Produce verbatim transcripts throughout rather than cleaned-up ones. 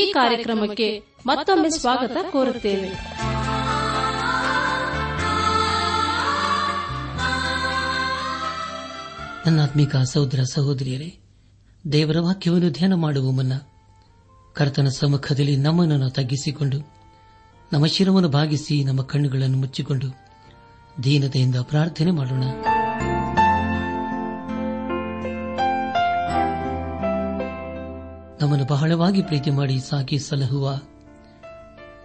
ಈ ಕಾರ್ಯಕ್ರಮಕ್ಕೆ ಮತ್ತೊಮ್ಮೆ ಸ್ವಾಗತ ಕೋರುತ್ತೇವೆ. ನನ್ನಾತ್ಮೀಕ ಸಹೋದರ ಸಹೋದರಿಯರೇ, ದೇವರ ವಾಕ್ಯವನ್ನು ಧ್ಯಾನ ಮಾಡುವ ಮುನ್ನ ಕರ್ತನ ಸಮ್ಮುಖದಲ್ಲಿ ನಮ್ಮನ್ನು ತಗ್ಗಿಸಿಕೊಂಡು, ನಮ್ಮ ಶಿರವನ್ನು ಭಾಗಿಸಿ, ನಮ್ಮ ಕಣ್ಣುಗಳನ್ನು ಮುಚ್ಚಿಕೊಂಡು ದೀನತೆಯಿಂದ ಪ್ರಾರ್ಥನೆ ಮಾಡೋಣ. ನಮ್ಮನ್ನು ಬಹಳವಾಗಿ ಪ್ರೀತಿ ಮಾಡಿ ಸಾಕಿ ಸಲಹುವ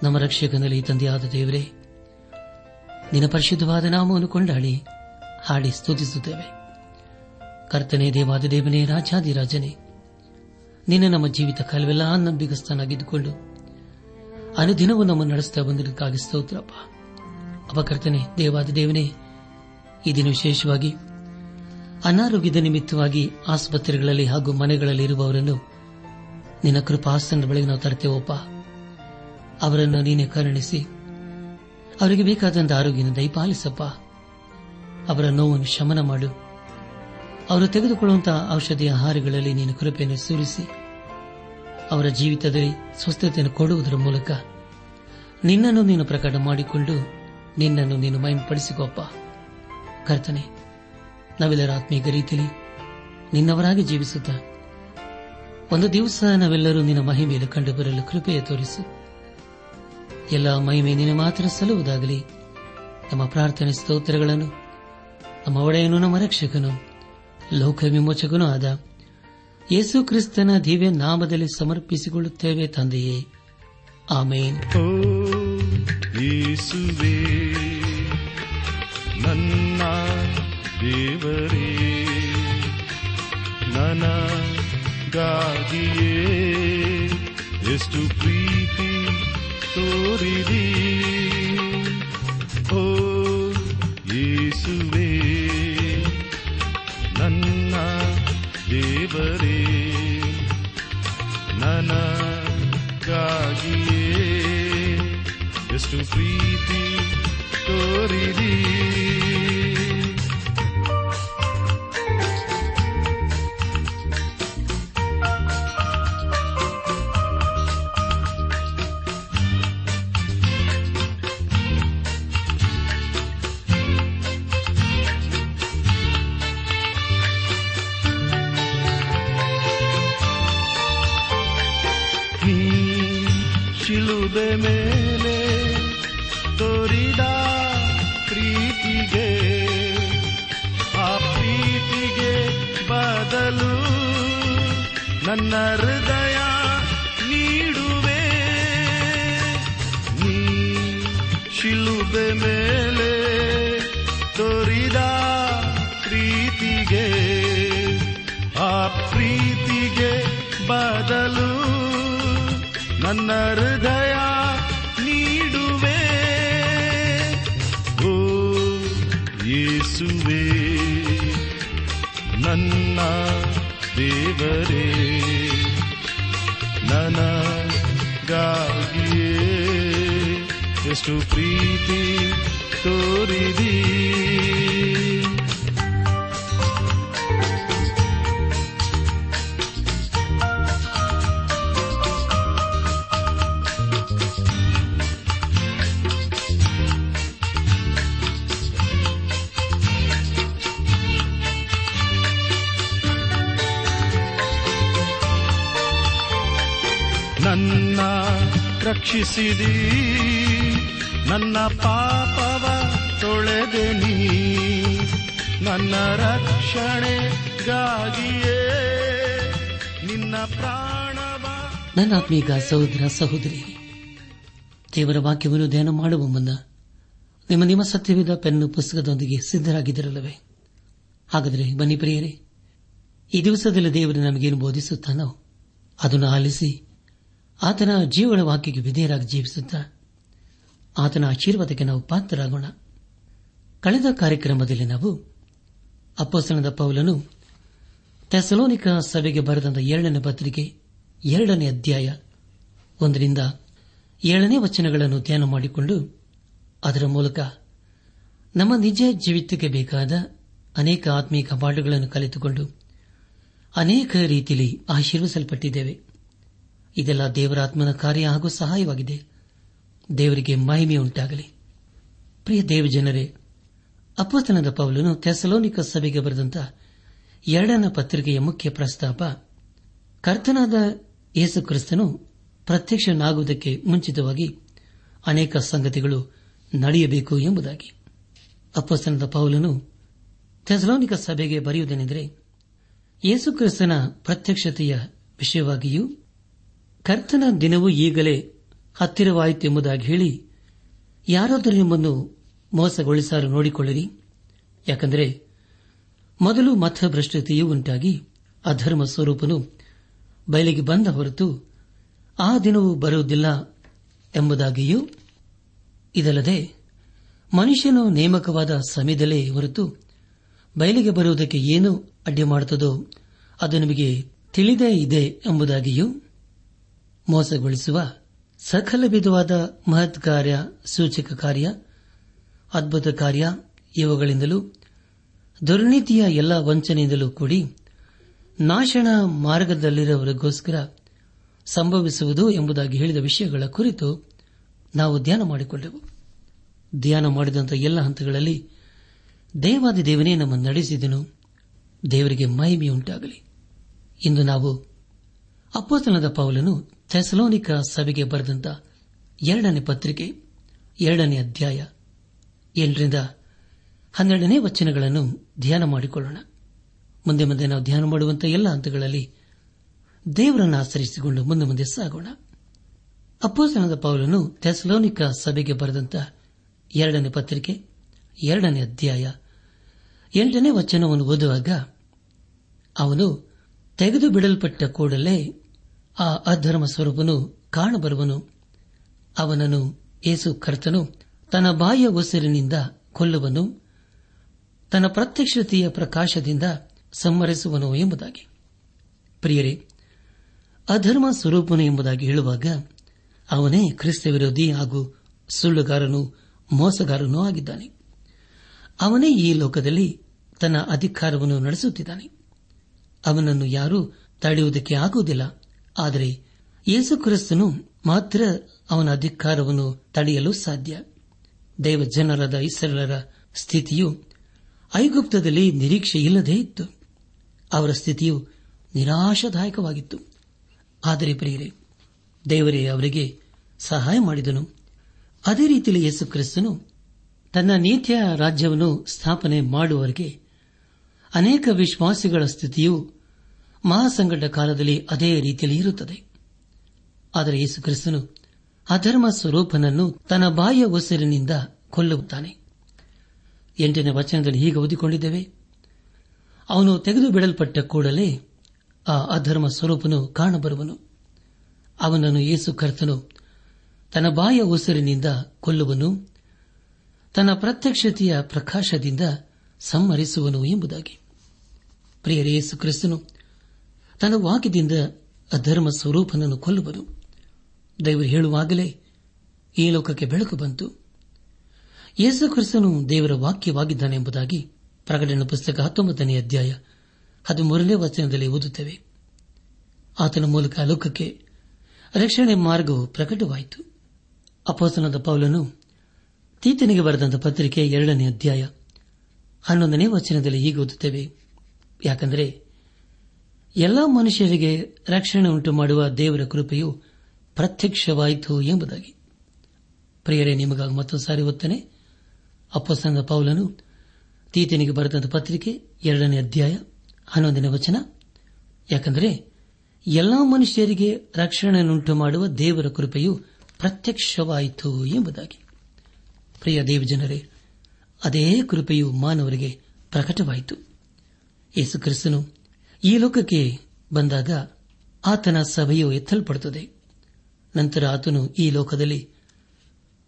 ನಮ್ಮ ರಕ್ಷಕನಲ್ಲಿ ತಂದೆಯಾದ ದೇವರೇ, ನಿನ್ನ ಪರಿಶುದ್ಧವಾದ ನಾಮವನ್ನು ಕೊಂಡಾಡಿ ಹಾಡಿ ಸ್ತುತಿಸುತ್ತೇವೆ. ಕರ್ತನೇ, ದೇವಾದ ದೇವನೇ, ರಾಜಾದಿರಾಜನೇ, ನಿನ್ನ ನಮ್ಮ ಜೀವಿತ ಕಾಲವೆಲ್ಲ ನಂಬಿಗಸ್ತನಾಗಿದ್ದುಕೊಂಡು ಅನುದಿನವೂ ನಮ್ಮನ್ನು ನಡೆಸ್ತಾ ಬಂದಿದ್ದಕ್ಕಾಗಿ ಸ್ತೋತ್ರಪ್ಪ. ಅಪ್ಪ ಕರ್ತನೇ, ದೇವಾದ ದೇವನೇ, ಈ ದಿನ ವಿಶೇಷವಾಗಿ ಅನಾರೋಗ್ಯದ ನಿಮಿತ್ತವಾಗಿ ಆಸ್ಪತ್ರೆಗಳಲ್ಲಿ ಹಾಗೂ ಮನೆಗಳಲ್ಲಿ ಇರುವವರನ್ನು ನಿನ್ನ ಕೃಪಾಸನದ ಬಳಿಗೆ ನಾವು ತರ್ತೇವಪ್ಪ. ಅವರನ್ನು ನೀನೆ ಕರುಣಿಸಿ ಅವರಿಗೆ ಬೇಕಾದಂಥ ಆರೋಗ್ಯನ ದಯಪಾಲಿಸಪ್ಪ. ಅವರ ನೋವನ್ನು ಶಮನ ಮಾಡು. ಅವರು ತೆಗೆದುಕೊಳ್ಳುವಂತಹ ಔಷಧಿ ಆಹಾರಗಳಲ್ಲಿ ನೀನು ಕೃಪೆಯನ್ನು ಸುರಿಸಿ ಅವರ ಜೀವಿತದಲ್ಲಿ ಸ್ವಸ್ಥತೆಯನ್ನು ಕೊಡುವುದರ ಮೂಲಕ ನಿನ್ನನ್ನು ನೀನು ಪ್ರಕಟ ಮಾಡಿಕೊಂಡು ನಿನ್ನನ್ನು ನೀನು ಮಹಿಮೆಪಡಿಸಿಕೊಪ್ಪ. ಕರ್ತನೆ, ನಾವೆಲ್ಲರ ಆತ್ಮೀಕ ರೀತಿಯಲ್ಲಿ ನಿನ್ನವರಾಗಿ ಜೀವಿಸುತ್ತ ಒಂದು ದಿವಸ ನಾವೆಲ್ಲರೂ ನಿನ್ನ ಮಹಿಮೆಯನ್ನು ಕಂಡುಬರಲು ಕೃಪೆಯ ತೋರಿಸು. ಎಲ್ಲ ಮಹಿಮೆ ನಿನ್ನ ಮಾತ್ರ ಸಲ್ಲುವುದಾಗಲಿ. ನಮ್ಮ ಪ್ರಾರ್ಥನೆ ಸ್ತೋತ್ರಗಳನ್ನು ನಮ್ಮ ಒಡೆಯನು, ನಮ್ಮ ರಕ್ಷಕನು, ಲೋಕ ವಿಮೋಚಕನೂ ಆದ ಯೇಸು ಕ್ರಿಸ್ತನ ದಿವ್ಯ ನಾಮದಲ್ಲಿ ಸಮರ್ಪಿಸಿಕೊಳ್ಳುತ್ತೇವೆ ತಂದೆಯೇ, ಆಮೇನ್. ಗಾಗಿಯೇ ಎಷ್ಟು ಪ್ರೀತಿ ತೋರಿದಿ ಓ ಯೇಸುವೇ ನನ್ನ ದೇವರೇ, ನನಗಾಗಿಯೇ ಎಷ್ಟು ಪ್ರೀತಿ ತೋರಿದಿ. ಮೇಲೆ ತೋರಿದ ಪ್ರೀತಿಗೆ, ಆ ಪ್ರೀತಿಗೆ ಬದಲು ನನ್ನ ಹೃದಯ ನೀಡುವೆ. ನೀ ಶಿಲುಬೆ ಮೇಲೆ ತೋರಿದ ಪ್ರೀತಿಗೆ, ಆ ಪ್ರೀತಿಗೆ ಬದಲು ನನ್ನ ಹೃದಯ ನೀಡುವೆ. ಓ ಯೇಸುವೇ ನನ್ನ ದೇವರೇ, ನನಗಾಗಿಯೇ ಎಷ್ಟು ಪ್ರೀತಿ ತೋರಿದಿ. ರಕ್ಷಿಸಿದಿ, ನನ್ನ ಪಾಪವ ತೊಳೆದೆ ನೀ, ನನ್ನ ರಕ್ಷಣೆಗಾಗಿಯೇ ನಿನ್ನ ಪ್ರಾಣವ. ನನ್ನ ಆತ್ಮೀಗ ಸಹೋದರ ಸಹೋದರಿ, ದೇವರ ವಾಕ್ಯವನ್ನು ಧ್ಯಾನ ಮಾಡುವ ಮುನ್ನ ನಿಮ್ಮ ನಿಮ್ಮ ಸತ್ಯವಿದ ಪೆನ್ನು ಪುಸ್ತಕದೊಂದಿಗೆ ಸಿದ್ದರಾಗಿದ್ದಿರಲ್ಲವೇ? ಹಾಗಾದರೆ ಬನ್ನಿ ಪ್ರಿಯರೇ, ಈ ದಿವಸದಲ್ಲಿ ದೇವರು ನಮಗೇನು ಬೋಧಿಸುತ್ತಾನೋ ಅದನ್ನು ಆಲಿಸಿ ಆತನ ಜೀವನ ವಾಕ್ಯಕ್ಕೆ ವಿಧೇಯರಾಗಿ ಜೀವಿಸುತ್ತಾ ಆತನ ಆಶೀರ್ವಾದಕ್ಕೆ ನಾವು ಪಾತ್ರರಾಗೋಣ. ಕಳೆದ ಕಾರ್ಯಕ್ರಮದಲ್ಲಿ ನಾವು ಅಪೊಸ್ತಲನಾದ ಪೌಲನು ಥೆಸಲೋನಿಕ ಸಭೆಗೆ ಬರೆದಂತಹ ಎರಡನೇ ಪತ್ರಿಕೆ ಎರಡನೇ ಅಧ್ಯಾಯ ಒಂದರಿಂದ ಏಳನೇ ವಚನಗಳನ್ನು ಧ್ಯಾನ ಮಾಡಿಕೊಂಡು ಅದರ ಮೂಲಕ ನಮ್ಮ ನಿಜ ಜೀವಿತಕ್ಕೆ ಬೇಕಾದ ಅನೇಕ ಆತ್ಮೀಕ ಪಾಠಗಳನ್ನು ಕಲಿತುಕೊಂಡು ಅನೇಕ ರೀತಿಯಲ್ಲಿ ಆಶೀರ್ವಿಸಲ್ಪಟ್ಟಿದ್ದೇವೆ. ಇದೆಲ್ಲ ದೇವರ ಆತ್ಮನ ಕಾರ್ಯ ಹಾಗೂ ಸಹಾಯವಾಗಿದೆ. ದೇವರಿಗೆ ಮಹಿಮೆ ಉಂಟಾಗಲಿ. ಪ್ರಿಯ ದೇವಜನರೇ, ಅಪೊಸ್ತಲನಾದ ಪೌಲನು ಥೆಸಲೋನಿಕ ಸಭೆಗೆ ಬರೆದಂತಹ ಎರಡನೇ ಪತ್ರಿಕೆಯ ಮುಖ್ಯ ಪ್ರಸ್ತಾಪ ಕರ್ತನಾದ ಯೇಸು ಕ್ರಿಸ್ತನು ಪ್ರತ್ಯಕ್ಷನಾಗುವುದಕ್ಕೆ ಮುಂಚಿತವಾಗಿ ಅನೇಕ ಸಂಗತಿಗಳು ನಡೆಯಬೇಕು ಎಂಬುದಾಗಿ. ಅಪೊಸ್ತಲನಾದ ಪೌಲನು ಥೆಸಲೋನಿಕ ಸಭೆಗೆ ಬರೆಯುವುದೇನೆಂದರೆ ಯೇಸುಕ್ರಿಸ್ತನ ಪ್ರತ್ಯಕ್ಷತೆಯ ವಿಷಯವಾಗಿಯೂ ಕರ್ತನ ದಿನವೂ ಈಗಲೇ ಹತ್ತಿರವಾಯಿತು ಎಂಬುದಾಗಿ ಹೇಳಿ, ಯಾರಾದರೂ ನಿಮ್ಮನ್ನು ಮೋಸಗೊಳಿಸಲು ನೋಡಿಕೊಳ್ಳಿರಿ, ಯಾಕೆಂದರೆ ಮೊದಲು ಮತಭ್ರಷ್ಟತೆಯೂ ಉಂಟಾಗಿ ಅಧರ್ಮ ಸ್ವರೂಪನು ಬಯಲಿಗೆ ಬಂದ ಹೊರತು ಆ ದಿನವೂ ಬರುವುದಿಲ್ಲ ಎಂಬುದಾಗಿಯೂ, ಇದಲ್ಲದೆ ಮನುಷ್ಯನು ನೇಮಕವಾದ ಸಮಯದಲ್ಲೇ ಹೊರತು ಬಯಲಿಗೆ ಬರುವುದಕ್ಕೆ ಏನು ಅಡ್ಡಿ ಮಾಡುತ್ತದೋ ಅದು ನಿಮಗೆ ತಿಳಿದೇ ಇದೆ ಎಂಬುದಾಗಿಯೂ, ಮೋಸಗೊಳಿಸುವ ಸಕಲ ವಿಧವಾದ ಮಹತ್ ಕಾರ್ಯ, ಸೂಚಕ ಕಾರ್ಯ, ಅದ್ಭುತ ಕಾರ್ಯ ಇವುಗಳಿಂದಲೂ ದುರ್ನೀತಿಯ ಎಲ್ಲ ವಂಚನೆಯಿಂದಲೂ ಕೂಡಿ ನಾಶನ ಮಾರ್ಗದಲ್ಲಿರುವವರಿಗೋಸ್ಕರ ಸಂಭವಿಸುವುದು ಎಂಬುದಾಗಿ ಹೇಳಿದ ವಿಷಯಗಳ ಕುರಿತು ನಾವು ಧ್ಯಾನ ಮಾಡಿಕೊಂಡೆವು. ಧ್ಯಾನ ಮಾಡಿದಂತಹ ಎಲ್ಲ ಹಂತಗಳಲ್ಲಿ ದೇವಾದಿ ದೇವನೇ ನಮ್ಮನ್ನು ನಡೆಸಿದನು. ದೇವರಿಗೆ ಮಹಿಮೆಯುಂಟಾಗಲಿ. ಇಂದು ನಾವು ಅಪೊಸ್ತಲನಾದ ಪೌಲನು ಥೆಸಲೋನಿಕ ಸಭೆಗೆ ಬರೆದಂತ ಎರಡನೇ ಪತ್ರಿಕೆ ಎರಡನೇ ಅಧ್ಯಾಯ ಏಳರಿಂದ ಹನ್ನೆರಡನೇ ವಚನಗಳನ್ನು ಧ್ಯಾನ ಮಾಡಿಕೊಳ್ಳೋಣ. ಮುಂದೆ ಮುಂದೆ ನಾವು ಧ್ಯಾನ ಮಾಡುವಂತಹ ಎಲ್ಲ ಹಂತಗಳಲ್ಲಿ ದೇವರನ್ನು ಆಚರಿಸಿಕೊಂಡು ಮುಂದೆ ಮುಂದೆ ಸಾಗೋಣ. ಅಪೊಸ್ತಲನಾದ ಪೌಲನು ಥೆಸಲೋನಿಕ ಸಭೆಗೆ ಬರೆದಂತ ಎರಡನೇ ಪತ್ರಿಕೆ ಎರಡನೇ ಅಧ್ಯಾಯ ಎಂಟನೇ ವಚನವನ್ನು ಓದುವಾಗ, ಅವನು ತೆಗೆದು ಬಿಡಲ್ಪಟ್ಟ ಕೂಡಲೇ ಆ ಅಧರ್ಮ ಸ್ವರೂಪನು ಕಾಣಬರುವನು, ಅವನನ್ನು ಯೇಸು ಕರ್ತನು ತನ್ನ ಬಾಯಿಯ ಉಸಿರಿನಿಂದ ಕೊಲ್ಲುವನು, ತನ್ನ ಪ್ರತ್ಯಕ್ಷತೆಯ ಪ್ರಕಾಶದಿಂದ ಸಂಹರಿಸುವನು ಎಂಬುದಾಗಿ. ಪ್ರಿಯರೇ, ಅಧರ್ಮ ಸ್ವರೂಪನು ಎಂಬುದಾಗಿ ಹೇಳುವಾಗ ಅವನೇ ಕ್ರಿಸ್ತ ವಿರೋಧಿ ಹಾಗೂ ಸುಳ್ಳುಗಾರನು, ಮೋಸಗಾರನೂ ಆಗಿದ್ದಾನೆ. ಅವನೇ ಈ ಲೋಕದಲ್ಲಿ ತನ್ನ ಅಧಿಕಾರವನ್ನು ನಡೆಸುತ್ತಿದ್ದಾನೆ. ಅವನನ್ನು ಯಾರೂ ತಡೆಯುವುದಕ್ಕೆ ಆಗುವುದಿಲ್ಲ. ಆದರೆ ಯೇಸು ಕ್ರಿಸ್ತನು ಮಾತ್ರ ಅವನ ಅಧಿಕಾರವನ್ನು ತಡೆಯಲು ಸಾಧ್ಯ. ದೇವ ಜನರಾದ ಇಸ್ರಾಯೇಲರ ಸ್ಥಿತಿಯು ಐಗುಪ್ತದಲ್ಲಿ ನಿರೀಕ್ಷೆಯಿಲ್ಲದೇ ಇತ್ತು. ಅವರ ಸ್ಥಿತಿಯು ನಿರಾಶಾದಾಯಕವಾಗಿತ್ತು. ಆದರೆ ಪ್ರಿಯರೇ, ದೇವರೇ ಅವರಿಗೆ ಸಹಾಯ ಮಾಡಿದನು. ಅದೇ ರೀತಿಯಲ್ಲಿ ಯೇಸು ಕ್ರಿಸ್ತನು ತನ್ನ ನೀತಿಯ ರಾಜ್ಯವನ್ನು ಸ್ಥಾಪನೆ ಮಾಡುವವರೆಗೆ ಅನೇಕ ವಿಶ್ವಾಸಿಗಳ ಸ್ಥಿತಿಯು ಮಹಾಸಂಗಡ ಕಾಲದಲ್ಲಿ ಅದೇ ರೀತಿಯಲ್ಲಿ ಇರುತ್ತದೆ. ಆದರೆ ಯೇಸು ಕ್ರಿಸ್ತನು ಅಧರ್ಮ ಸ್ವರೂಪನನ್ನು ತನ್ನ ಬಾಯಿಯ ಉಸಿರಿನಿಂದ ಕೊಲ್ಲುತ್ತಾನೆ. ಎಂಟನೇ ವಚನದಲ್ಲಿ ಹೀಗೆ ಓದಿಕೊಂಡಿದ್ದೇವೆ, ಅವನು ತೆಗೆದು ಬಿಡಲ್ಪಟ್ಟ ಕೂಡಲೇ ಆ ಅಧರ್ಮ ಸ್ವರೂಪನು ಕಾಣಬರುವನು, ಅವನನ್ನು ಯೇಸು ಕರ್ತನು ತನ್ನ ಬಾಯಿಯ ಉಸಿರಿನಿಂದ ಕೊಲ್ಲುವನು, ತನ್ನ ಪ್ರತ್ಯಕ್ಷತೆಯ ಪ್ರಕಾಶದಿಂದ ಸಂಹರಿಸುವನು ಎಂಬುದಾಗಿ. ಪ್ರಿಯರೇ, ಯೇಸು ಕ್ರಿಸ್ತನು ತನ್ನ ವಾಕ್ಯದಿಂದ ಅಧರ್ಮ ಸ್ವರೂಪನನ್ನು ಕೊಲ್ಲುವನು. ದೇವರು ಹೇಳುವಾಗಲೇ ಈ ಲೋಕಕ್ಕೆ ಬೆಳಕು ಬಂತು. ಯೇಸು ಕ್ರಿಸ್ತನು ದೇವರ ವಾಕ್ಯವಾಗಿದ್ದಾನೆ ಎಂಬುದಾಗಿ ಪ್ರಕಟಣೆ ಪುಸ್ತಕ ಹತ್ತೊಂಬತ್ತನೇ ಅಧ್ಯಾಯ ಹದಿಮೂರನೇ ವಚನದಲ್ಲಿ ಓದುತ್ತೇವೆ. ಆತನ ಮೂಲಕ ಲೋಕಕ್ಕೆ ರಕ್ಷಣೆ ಮಾರ್ಗವು ಪ್ರಕಟವಾಯಿತು. ಅಪೊಸ್ತಲನಾದ ಪೌಲನು ತೀತನಿಗೆ ಬರೆದಂತಹ ಪತ್ರಿಕೆ ಎರಡನೇ ಅಧ್ಯಾಯ ಹನ್ನೊಂದನೇ ವಚನದಲ್ಲಿ ಹೀಗೆ ಓದುತ್ತೇವೆ, ಯಾಕೆಂದರೆ ಎಲ್ಲಾ ಮನುಷ್ಯರಿಗೆ ರಕ್ಷಣೆ ಉಂಟು ಮಾಡುವ ದೇವರ ಕೃಪೆಯು ಪ್ರತ್ಯಕ್ಷವಾಯಿತು ಎಂಬುದಾಗಿ. ಪ್ರಿಯರೇ, ನಿಮಗಾಗಿ ಮತ್ತೊಂದು ಸಾರಿ ಓದ್ತಾನೆ. ಅಪೊಸ್ತಲನಾದ ಪೌಲನು ತೀತನಿಗೆ ಬರೆದಂತಹ ಪತ್ರಿಕೆ ಎರಡನೇ ಅಧ್ಯಾಯ ಹನ್ನೊಂದನೇ ವಚನ. ಯಾಕೆಂದರೆ ಎಲ್ಲಾ ಮನುಷ್ಯರಿಗೆ ರಕ್ಷಣೆಯನ್ನುಂಟು ಮಾಡುವ ದೇವರ ಕೃಪೆಯು ಪ್ರತ್ಯಕ್ಷವಾಯಿತು ಎಂಬುದಾಗಿ. ಪ್ರಿಯ ದೇವಜನರೇ, ಅದೇ ಕೃಪೆಯು ಮಾನವರಿಗೆ ಪ್ರಕಟವಾಯಿತು. ಯೇಸು ಕ್ರಿಸ್ತನು ಈ ಲೋಕಕ್ಕೆ ಬಂದಾಗ ಆತನ ಸಭೆಯು ಎತ್ತಲ್ಪಡುತ್ತದೆ. ನಂತರ ಆತನು ಈ ಲೋಕದಲ್ಲಿ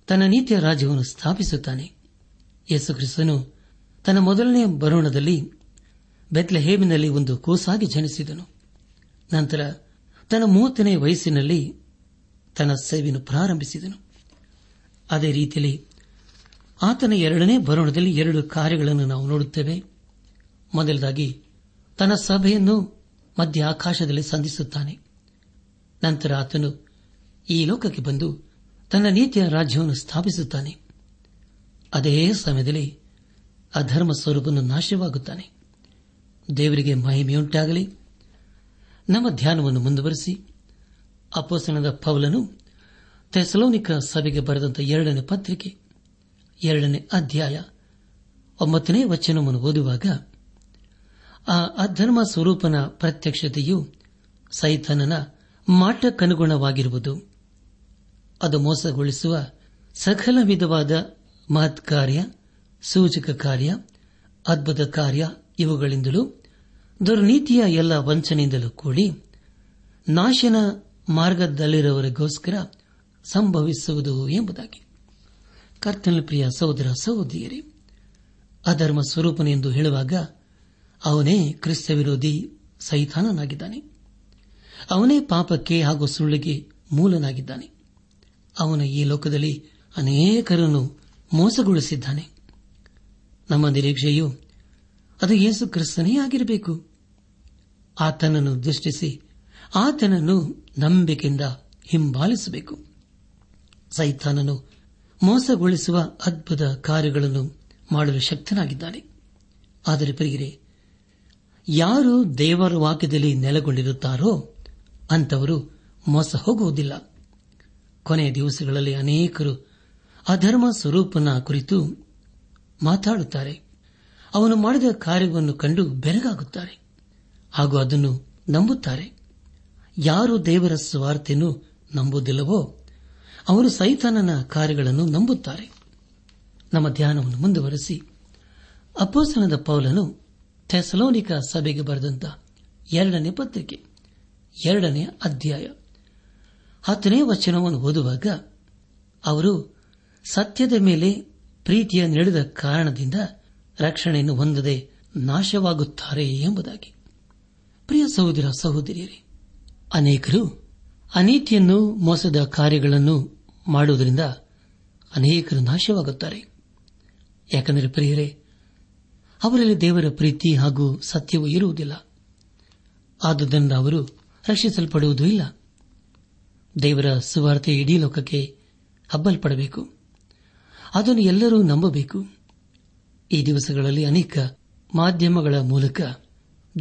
ತನ್ನ ನೀತಿಯ ರಾಜ್ಯವನ್ನು ಸ್ಥಾಪಿಸುತ್ತಾನೆ. ಯೇಸು ಕ್ರಿಸ್ತನು ತನ್ನ ಮೊದಲನೆಯ ಬರೋಣದಲ್ಲಿ ಬೆತ್ಲೆಹೇಮಿನಲ್ಲಿ ಒಂದು ಕೂಸಾಗಿ ಜನಿಸಿದನು. ನಂತರ ತನ್ನ ಮೂವತ್ತನೇ ವಯಸ್ಸಿನಲ್ಲಿ ತನ್ನ ಸೇವೆಯನ್ನು ಪ್ರಾರಂಭಿಸಿದನು. ಅದೇ ರೀತಿಯಲ್ಲಿ ಆತನ ಎರಡನೇ ಬರೋಣದಲ್ಲಿ ಎರಡು ಕಾರ್ಯಗಳನ್ನು ನಾವು ನೋಡುತ್ತೇವೆ. ಮೊದಲದಾಗಿ ತನ್ನ ಸಭೆಯನ್ನು ಮಧ್ಯ ಆಕಾಶದಲ್ಲಿ ಸಂಧಿಸುತ್ತಾನೆ. ನಂತರ ಆತನು ಈ ಲೋಕಕ್ಕೆ ಬಂದು ತನ್ನ ನೀತಿಯ ರಾಜ್ಯವನ್ನು ಸ್ಥಾಪಿಸುತ್ತಾನೆ. ಅದೇ ಸಮಯದಲ್ಲಿ ಅಧರ್ಮ ಸ್ವರೂಪವನ್ನು ನಾಶವಾಗುತ್ತಾನೆ. ದೇವರಿಗೆ ಮಹಿಮೆಯುಂಟಾಗಲಿ. ನಮ್ಮ ಧ್ಯಾನವನ್ನು ಮುಂದುವರೆಸಿ ಅಪೊಸ್ತಲನಾದ ಪೌಲನು ಥೆಸಲೋನಿಕ ಸಭೆಗೆ ಬರೆದಂತಹ ಎರಡನೇ ಪತ್ರಿಕೆ ಎರಡನೇ ಅಧ್ಯಾಯ ಒಂಬತ್ತನೇ ವಚನವನ್ನು ಓದುವಾಗ, ಆ ಅಧರ್ಮ ಸ್ವರೂಪನ ಪ್ರತ್ಯಕ್ಷತೆಯು ಸೈತಾನನ ಮಾಟಕ್ಕನುಗುಣವಾಗಿರುವುದು. ಅದು ಮೋಸಗೊಳಿಸುವ ಸಕಲ ವಿಧವಾದ ಮಹತ್ ಕಾರ್ಯ, ಸೂಚಕ ಕಾರ್ಯ, ಅದ್ಭುತ ಕಾರ್ಯ ಇವುಗಳಿಂದಲೂ ದುರ್ನೀತಿಯ ಎಲ್ಲ ವಂಚನೆಯಿಂದಲೂ ಕೂಡಿ ನಾಶನ ಮಾರ್ಗದಲ್ಲಿರುವವರಿಗೋಸ್ಕರ ಸಂಭವಿಸುವುದು ಎಂಬುದಾಗಿ. ಕರ್ತನ ಪ್ರಿಯ ಸಹೋದರ ಸಹೋದರಿಯರೇ, ಅಧರ್ಮ ಸ್ವರೂಪನೆಂದು ಹೇಳುವಾಗ ಅವನೇ ಕ್ರಿಸ್ತ ವಿರೋಧಿ ಸೈತಾನನಾಗಿದ್ದಾನೆ. ಅವನೇ ಪಾಪಕ್ಕೆ ಹಾಗೂ ಸುಳ್ಳಿಗೆ ಮೂಲನಾಗಿದ್ದಾನೆ. ಅವನು ಈ ಲೋಕದಲ್ಲಿ ಅನೇಕರನ್ನು ಮೋಸಗೊಳಿಸಿದ್ದಾನೆ. ನಮ್ಮ ನಿರೀಕ್ಷೆಯು ಅದು ಯೇಸು ಕ್ರಿಸ್ತನೇ ಆಗಿರಬೇಕು. ಆತನನ್ನು ದೃಷ್ಟಿಸಿ ಆತನನ್ನು ನಂಬಿಕೆಯಿಂದ ಹಿಂಬಾಲಿಸಬೇಕು. ಸೈತಾನನು ಮೋಸಗೊಳಿಸುವ ಅದ್ಭುತ ಕಾರ್ಯಗಳನ್ನು ಮಾಡಲು ಶಕ್ತನಾಗಿದ್ದಾನೆ. ಆದರೆ ಪ್ರಿಯರೇ, ಯಾರು ದೇವರ ವಾಕ್ಯದಲ್ಲಿ ನೆಲೆಗೊಂಡಿರುತ್ತಾರೋ ಅಂತವರು ಮೋಸ ಹೋಗುವುದಿಲ್ಲ. ಕೊನೆಯ ದಿವಸಗಳಲ್ಲಿ ಅನೇಕರು ಅಧರ್ಮ ಸ್ವರೂಪನ ಕುರಿತು ಮಾತಾಡುತ್ತಾರೆ. ಅವನು ಮಾಡಿದ ಕಾರ್ಯವನ್ನು ಕಂಡು ಬೆರಗಾಗುತ್ತಾರೆ ಹಾಗೂ ಅದನ್ನು ನಂಬುತ್ತಾರೆ. ಯಾರು ದೇವರ ಸ್ವಾರ್ಥೆಯನ್ನು ನಂಬುವುದಿಲ್ಲವೋ ಅವರು ಸೈತಾನನ ಕಾರ್ಯಗಳನ್ನು ನಂಬುತ್ತಾರೆ. ನಮ್ಮ ಧ್ಯಾನವನ್ನು ಮುಂದುವರೆಸಿ ಅಪೊಸ್ತಲನಾದ ಪೌಲನು ಥೆಸಲೋನಿಕ ಸಭೆಗೆ ಬರೆದಂತ ಎರಡನೇ ಪತ್ರಿಕೆ ಎರಡನೇ ಅಧ್ಯಾಯ ಹತ್ತನೇ ವಚನವನ್ನು ಓದುವಾಗ, ಅವರು ಸತ್ಯದ ಮೇಲೆ ಪ್ರೀತಿಯ ನಡೆದ ಕಾರಣದಿಂದ ರಕ್ಷಣೆಯನ್ನು ಹೊಂದದೆ ನಾಶವಾಗುತ್ತಾರೆ ಎಂಬುದಾಗಿ. ಪ್ರಿಯ ಸಹೋದರ ಸಹೋದರಿಯರೇ, ಅನೇಕರು ಅನೀತಿಯನ್ನು ಮೋಸದ ಕಾರ್ಯಗಳನ್ನು ಮಾಡುವುದರಿಂದ ಅನೇಕರು ನಾಶವಾಗುತ್ತಾರೆ. ಯಾಕೆಂದರೆ ಪ್ರಿಯರೇ, ಅವರಲ್ಲಿ ದೇವರ ಪ್ರೀತಿ ಹಾಗೂ ಸತ್ಯವೂ ಇರುವುದಿಲ್ಲ. ಆದುದರಿಂದ ಅವರು ರಕ್ಷಿಸಲ್ಪಡುವುದೂ ಇಲ್ಲ. ದೇವರ ಸುವಾರ್ತೆ ಇಡೀ ಲೋಕಕ್ಕೆ ಹಬ್ಬಲ್ಪಡಬೇಕು. ಅದನ್ನು ಎಲ್ಲರೂ ನಂಬಬೇಕು. ಈ ದಿವಸಗಳಲ್ಲಿ ಅನೇಕ ಮಾಧ್ಯಮಗಳ ಮೂಲಕ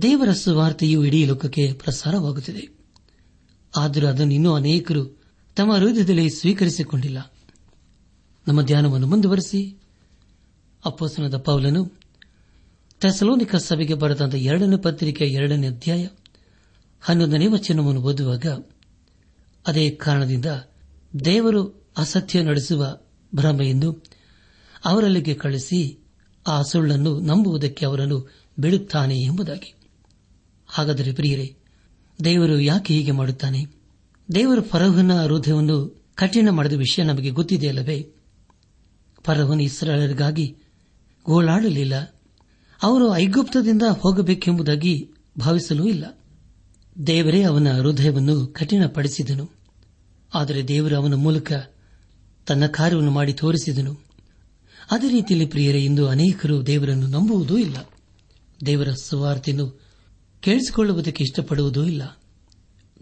ದೇವರ ಸುವಾರ್ತೆಯು ಇಡೀ ಲೋಕಕ್ಕೆ ಪ್ರಸಾರವಾಗುತ್ತಿದೆ. ಆದರೂ ಅದನ್ನು ಇನ್ನೂ ಅನೇಕರು ತಮ್ಮ ಹೃದಯದಲ್ಲಿ ಸ್ವೀಕರಿಸಿಕೊಂಡಿಲ್ಲ. ನಮ್ಮ ಧ್ಯಾನವನ್ನು ಮುಂದುವರೆಸಿ ಅಪೊಸ್ತಲನಾದ ಪೌಲನು ಥೆಸಲೋನಿಕ ಸಭೆಗೆ ಬರೆದಂತ ಎರಡನೇ ಪತ್ರಿಕೆ ಎರಡನೇ ಅಧ್ಯಾಯ ಹನ್ನೊಂದನೇ ವಚನವನ್ನು ಓದುವಾಗ, ಅದೇ ಕಾರಣದಿಂದ ದೇವರು ಅಸತ್ಯ ನಡೆಸುವ ಭ್ರಮೆಯನ್ನು ಅವರಲ್ಲಿಗೆ ಕಳಿಸಿ ಆ ಸುಳ್ಳನ್ನು ನಂಬುವುದಕ್ಕೆ ಅವರನ್ನು ಬಿಡುತ್ತಾನೆ ಎಂಬುದಾಗಿ. ಹಾಗಾದರೆ ಪ್ರಿಯರೇ, ದೇವರು ಯಾಕೆ ಹೀಗೆ ಮಾಡುತ್ತಾನೆ? ದೇವರು ಫರೋಹನ ಹೃದಯವನ್ನು ಕಠಿಣ ಮಾಡಿದ ವಿಷಯ ನಮಗೆ ಗೊತ್ತಿದೆಯಲ್ಲವೇ? ಫರೋಹನು ಇಸ್ರಾಯೇಲರಿಗಾಗಿ ಗೋಳಾಡಲಿಲ್ಲ. ಅವರು ಐಗುಪ್ತದಿಂದ ಹೋಗಬೇಕೆಂಬುದಾಗಿ ಭಾವಿಸಲೂ ಇಲ್ಲ. ದೇವರೇ ಅವನ ಹೃದಯವನ್ನು ಕಠಿಣಪಡಿಸಿದನು. ಆದರೆ ದೇವರು ಅವನ ಮೂಲಕ ತನ್ನ ಕಾರ್ಯವನ್ನು ಮಾಡಿ ತೋರಿಸಿದನು. ಅದೇ ರೀತಿಯಲ್ಲಿ ಪ್ರಿಯರೇ, ಇಂದು ಅನೇಕರು ದೇವರನ್ನು ನಂಬುವುದೂ ಇಲ್ಲ. ದೇವರ ಸುವಾರ್ತೆಯನ್ನು ಕೇಳಿಸಿಕೊಳ್ಳುವುದಕ್ಕೆ ಇಷ್ಟಪಡುವುದೂ ಇಲ್ಲ.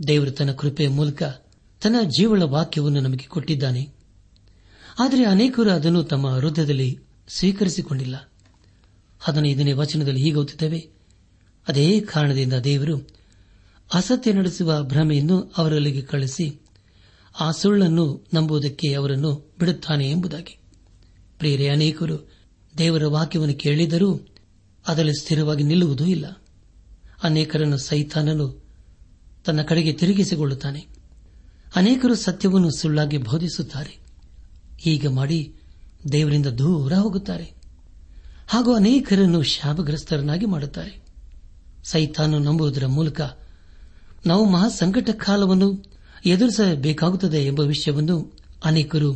ದೇವರು ತನ್ನ ಕೃಪೆಯ ಮೂಲಕ ತನ್ನ ಜೀವಳ ವಾಕ್ಯವನ್ನು ನಮಗೆ ಕೊಟ್ಟಿದ್ದಾನೆ. ಆದರೆ ಅನೇಕರು ಅದನ್ನು ತಮ್ಮ ಹೃದಯದಲ್ಲಿ ಸ್ವೀಕರಿಸಿಕೊಂಡಿಲ್ಲ. ಅದನ್ನು ಇದನ್ನೇ ವಚನದಲ್ಲಿ ಹೀಗೆ ಓದುತ್ತೇವೆ, ಅದೇ ಕಾರಣದಿಂದ ದೇವರು ಅಸತ್ಯ ನಡೆಸುವ ಭ್ರಮೆಯನ್ನು ಅವರಲ್ಲಿಗೆ ಕಳಿಸಿ ಆ ಸುಳ್ಳನ್ನು ನಂಬುವುದಕ್ಕೆ ಅವರನ್ನು ಬಿಡುತ್ತಾನೆ ಎಂಬುದಾಗಿ. ಪ್ರಿಯರೇ, ಅನೇಕರು ದೇವರ ವಾಕ್ಯವನ್ನು ಕೇಳಿದರೂ ಅದರಲ್ಲಿ ಸ್ಥಿರವಾಗಿ ನಿಲ್ಲುವುದೂ ಇಲ್ಲ. ಅನೇಕರನ್ನು ಸೈತಾನನು ತನ್ನ ಕಡೆಗೆ ತಿರುಗಿಸಿಕೊಳ್ಳುತ್ತಾನೆ. ಅನೇಕರು ಸತ್ಯವನ್ನು ಸುಳ್ಳಾಗಿ ಬೋಧಿಸುತ್ತಾರೆ. ಹೀಗೆ ಮಾಡಿ ದೇವರಿಂದ ದೂರ ಹೋಗುತ್ತಾರೆ ಹಾಗೂ ಅನೇಕರನ್ನು ಶಾಪಗ್ರಸ್ತರನ್ನಾಗಿ ಮಾಡುತ್ತಾರೆ. ಸೈತಾನನು ನಂಬುವುದರ ಮೂಲಕ ನಾವು ಮಹಾ ಸಂಕಟ ಕಾಲವನ್ನು ಎದುರಿಸಬೇಕಾಗುತ್ತದೆ ಎಂಬ ವಿಷಯವನ್ನು ಅನೇಕರು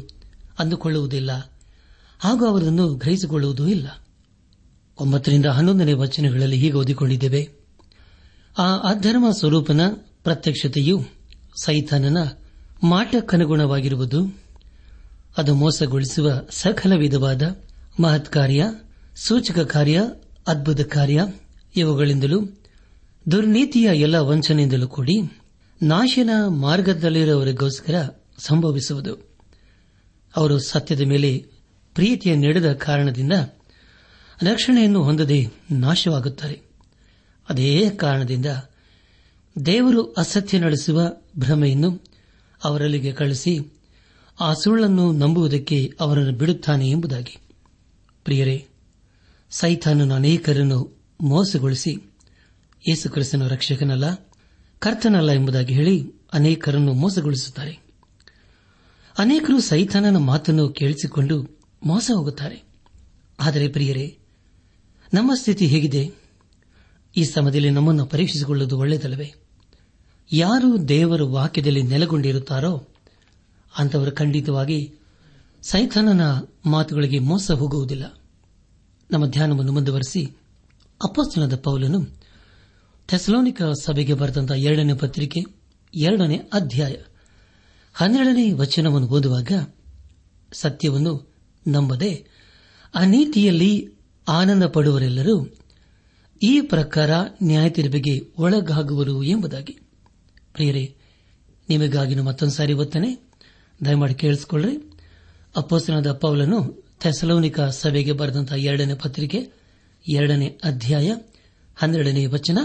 ಅಂದುಕೊಳ್ಳುವುದಿಲ್ಲ ಹಾಗೂ ಅವರನ್ನು ಗ್ರಹಿಸಿಕೊಳ್ಳುವುದೂ ಇಲ್ಲ. ಒಂಬತ್ತರಿಂದ ಹನ್ನೊಂದನೇ ವಚನಗಳಲ್ಲಿ ಹೀಗೆ ಓದಿಕೊಂಡಿದ್ದೇವೆ. ಆ ಅಧರ್ಮ ಸ್ವರೂಪನ ಪ್ರತ್ಯಕ್ಷತೆಯು ಸೈತಾನನ ಮಾಟಕ್ಕನುಗುಣವಾಗಿರುವುದು. ಅದು ಮೋಸಗೊಳಿಸುವ ಸಕಲ ವಿಧವಾದ ಮಹತ್ ಕಾರ್ಯ, ಸೂಚಕ ಕಾರ್ಯ, ಅದ್ಭುತ ಕಾರ್ಯ ಇವುಗಳಿಂದಲೂ ದುರ್ನೀತಿಯ ಎಲ್ಲ ವಂಚನೆಯಿಂದಲೂ ಕೂಡಿ ನಾಶನ ಮಾರ್ಗದಲ್ಲಿರುವವರಿಗೋಸ್ಕರ ಸಂಭವಿಸುವುದು. ಅವರು ಸತ್ಯದ ಮೇಲೆ ಪ್ರೀತಿಯ ನಡೆದ ಕಾರಣದಿಂದ ರಕ್ಷಣೆಯನ್ನು ಹೊಂದದೆ ನಾಶವಾಗುತ್ತಾರೆ. ಅದೇ ಕಾರಣದಿಂದ ದೇವರು ಅಸತ್ಯ ನಡೆಸುವ ಭ್ರಮೆಯನ್ನು ಅವರಲ್ಲಿಗೆ ಕಳಿಸಿ ಆ ಸುಳ್ಳನ್ನು ನಂಬುವುದಕ್ಕೆ ಅವರನ್ನು ಬಿಡುತ್ತಾನೆ ಎಂಬುದಾಗಿ. ಪ್ರಿಯರೇ, ಸೈತಾನನು ಅನೇಕರನ್ನು ಮೋಸಗೊಳಿಸಿ ಯೇಸು ಕ್ರಿಸ್ತನು ರಕ್ಷಕನಲ್ಲ, ಕರ್ತನಲ್ಲ ಎಂಬುದಾಗಿ ಹೇಳಿ ಅನೇಕರನ್ನು ಮೋಸಗೊಳಿಸುತ್ತಾರೆ. ಅನೇಕರು ಸೈತಾನನ ಮಾತನ್ನು ಕೇಳಿಸಿಕೊಂಡು ಮೋಸ ಹೋಗುತ್ತಾರೆ. ಆದರೆ ಪ್ರಿಯರೇ, ನಮ್ಮ ಸ್ಥಿತಿ ಹೇಗಿದೆ? ಈ ಸಮಯದಲ್ಲಿ ನಮ್ಮನ್ನು ಪರೀಕ್ಷಿಸಿಕೊಳ್ಳುವುದು ಒಳ್ಳೆಯದಲ್ಲವೇ? ಯಾರು ದೇವರ ವಾಕ್ಯದಲ್ಲಿ ನೆಲೆಗೊಂಡಿರುತ್ತಾರೋ ಅಂತವರು ಖಂಡಿತವಾಗಿ ಸೈತಾನನ ಮಾತುಗಳಿಗೆ ಮೋಸ ಹೋಗುವುದಿಲ್ಲ. ನಮ್ಮ ಧ್ಯಾನವನ್ನು ಮುಂದುವರೆಸಿ ಅಪೊಸ್ತಲನಾದ ಪೌಲನು ಥೆಸಲೋನಿಕ ಸಭೆಗೆ ಬರೆದಂತಹ ಎರಡನೇ ಪತ್ರಿಕೆ ಎರಡನೇ ಅಧ್ಯಾಯ ಹನ್ನೆರಡನೇ ವಚನವನ್ನು ಓದುವಾಗ, ಸತ್ಯವನ್ನು ನಂಬದೆ ಅನೀತಿಯಲ್ಲಿ ಆನಂದ ಪಡುವರೆಲ್ಲರೂ ಈ ಪ್ರಕಾರ ನ್ಯಾಯತೀರ್ಪಿಗೆ ಒಳಗಾಗುವರು ಎಂಬುದಾಗಿ. ಪ್ರಿಯರೇ, ನಿಮಗಾಗಿ ಮತ್ತೊಂದು ಸಾರಿ ಒತ್ತನೆ, ದಯಮಾಡಿ ಕೇಳಿಸಿಕೊಳ್ಳ್ರಿ. ಅಪೊಸ್ತಲನಾದ ಪೌಲನು ಥೆಸಲೋನಿಕ ಸಭೆಗೆ ಬರೆದಂತಹ ಎರಡನೇ ಪತ್ರಿಕೆ ಎರಡನೇ ಅಧ್ಯಾಯ ಹನ್ನೆರಡನೇ ವಚನ,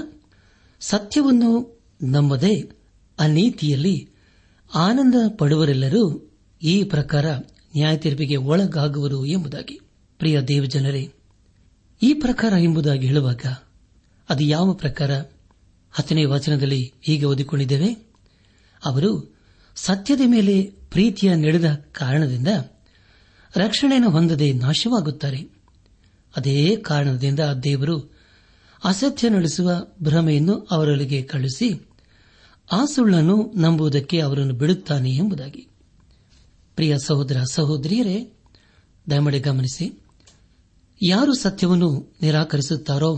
ಸತ್ಯವನ್ನು ನಂಬದೆ ಅನೀತಿಯಲ್ಲಿ ಆನಂದ ಪಡುವರೆಲ್ಲರೂ ಈ ಪ್ರಕಾರ ನ್ಯಾಯತೀರ್ಪಿಗೆ ಒಳಗಾಗುವರು ಎಂಬುದಾಗಿ. ಪ್ರಿಯ ದೇವಜನರೇ, ಈ ಪ್ರಕಾರ ಎಂಬುದಾಗಿ ಹೇಳುವಾಗ ಅದು ಯಾವ ಪ್ರಕಾರ? ಹತ್ತನೇ ವಚನದಲ್ಲಿ ಹೀಗೆ ಓದಿಕೊಂಡಿದ್ದೇವೆ, ಅವರು ಸತ್ಯದ ಮೇಲೆ ಪ್ರೀತಿಯ ನಡೆದ ಕಾರಣದಿಂದ ರಕ್ಷಣೆಯನ್ನು ಹೊಂದದೆ ನಾಶವಾಗುತ್ತಾರೆ. ಅದೇ ಕಾರಣದಿಂದ ದೇವರು ಅಸತ್ಯ ನಡೆಸುವ ಭ್ರಮೆಯನ್ನು ಅವರೊಳಗೆ ಕಳುಹಿಸಿ ಆ ಸುಳ್ಳನ್ನು ನಂಬುವುದಕ್ಕೆ ಅವರನ್ನು ಬಿಡುತ್ತಾನೆ ಎಂಬುದಾಗಿ. ಪ್ರಿಯ ಸಹೋದರ ಸಹೋದರಿಯರೇ, ದಯಮಾಡಿ ಗಮನಿಸಿ, ಯಾರು ಸತ್ಯವನ್ನು ನಿರಾಕರಿಸುತ್ತಾರೋ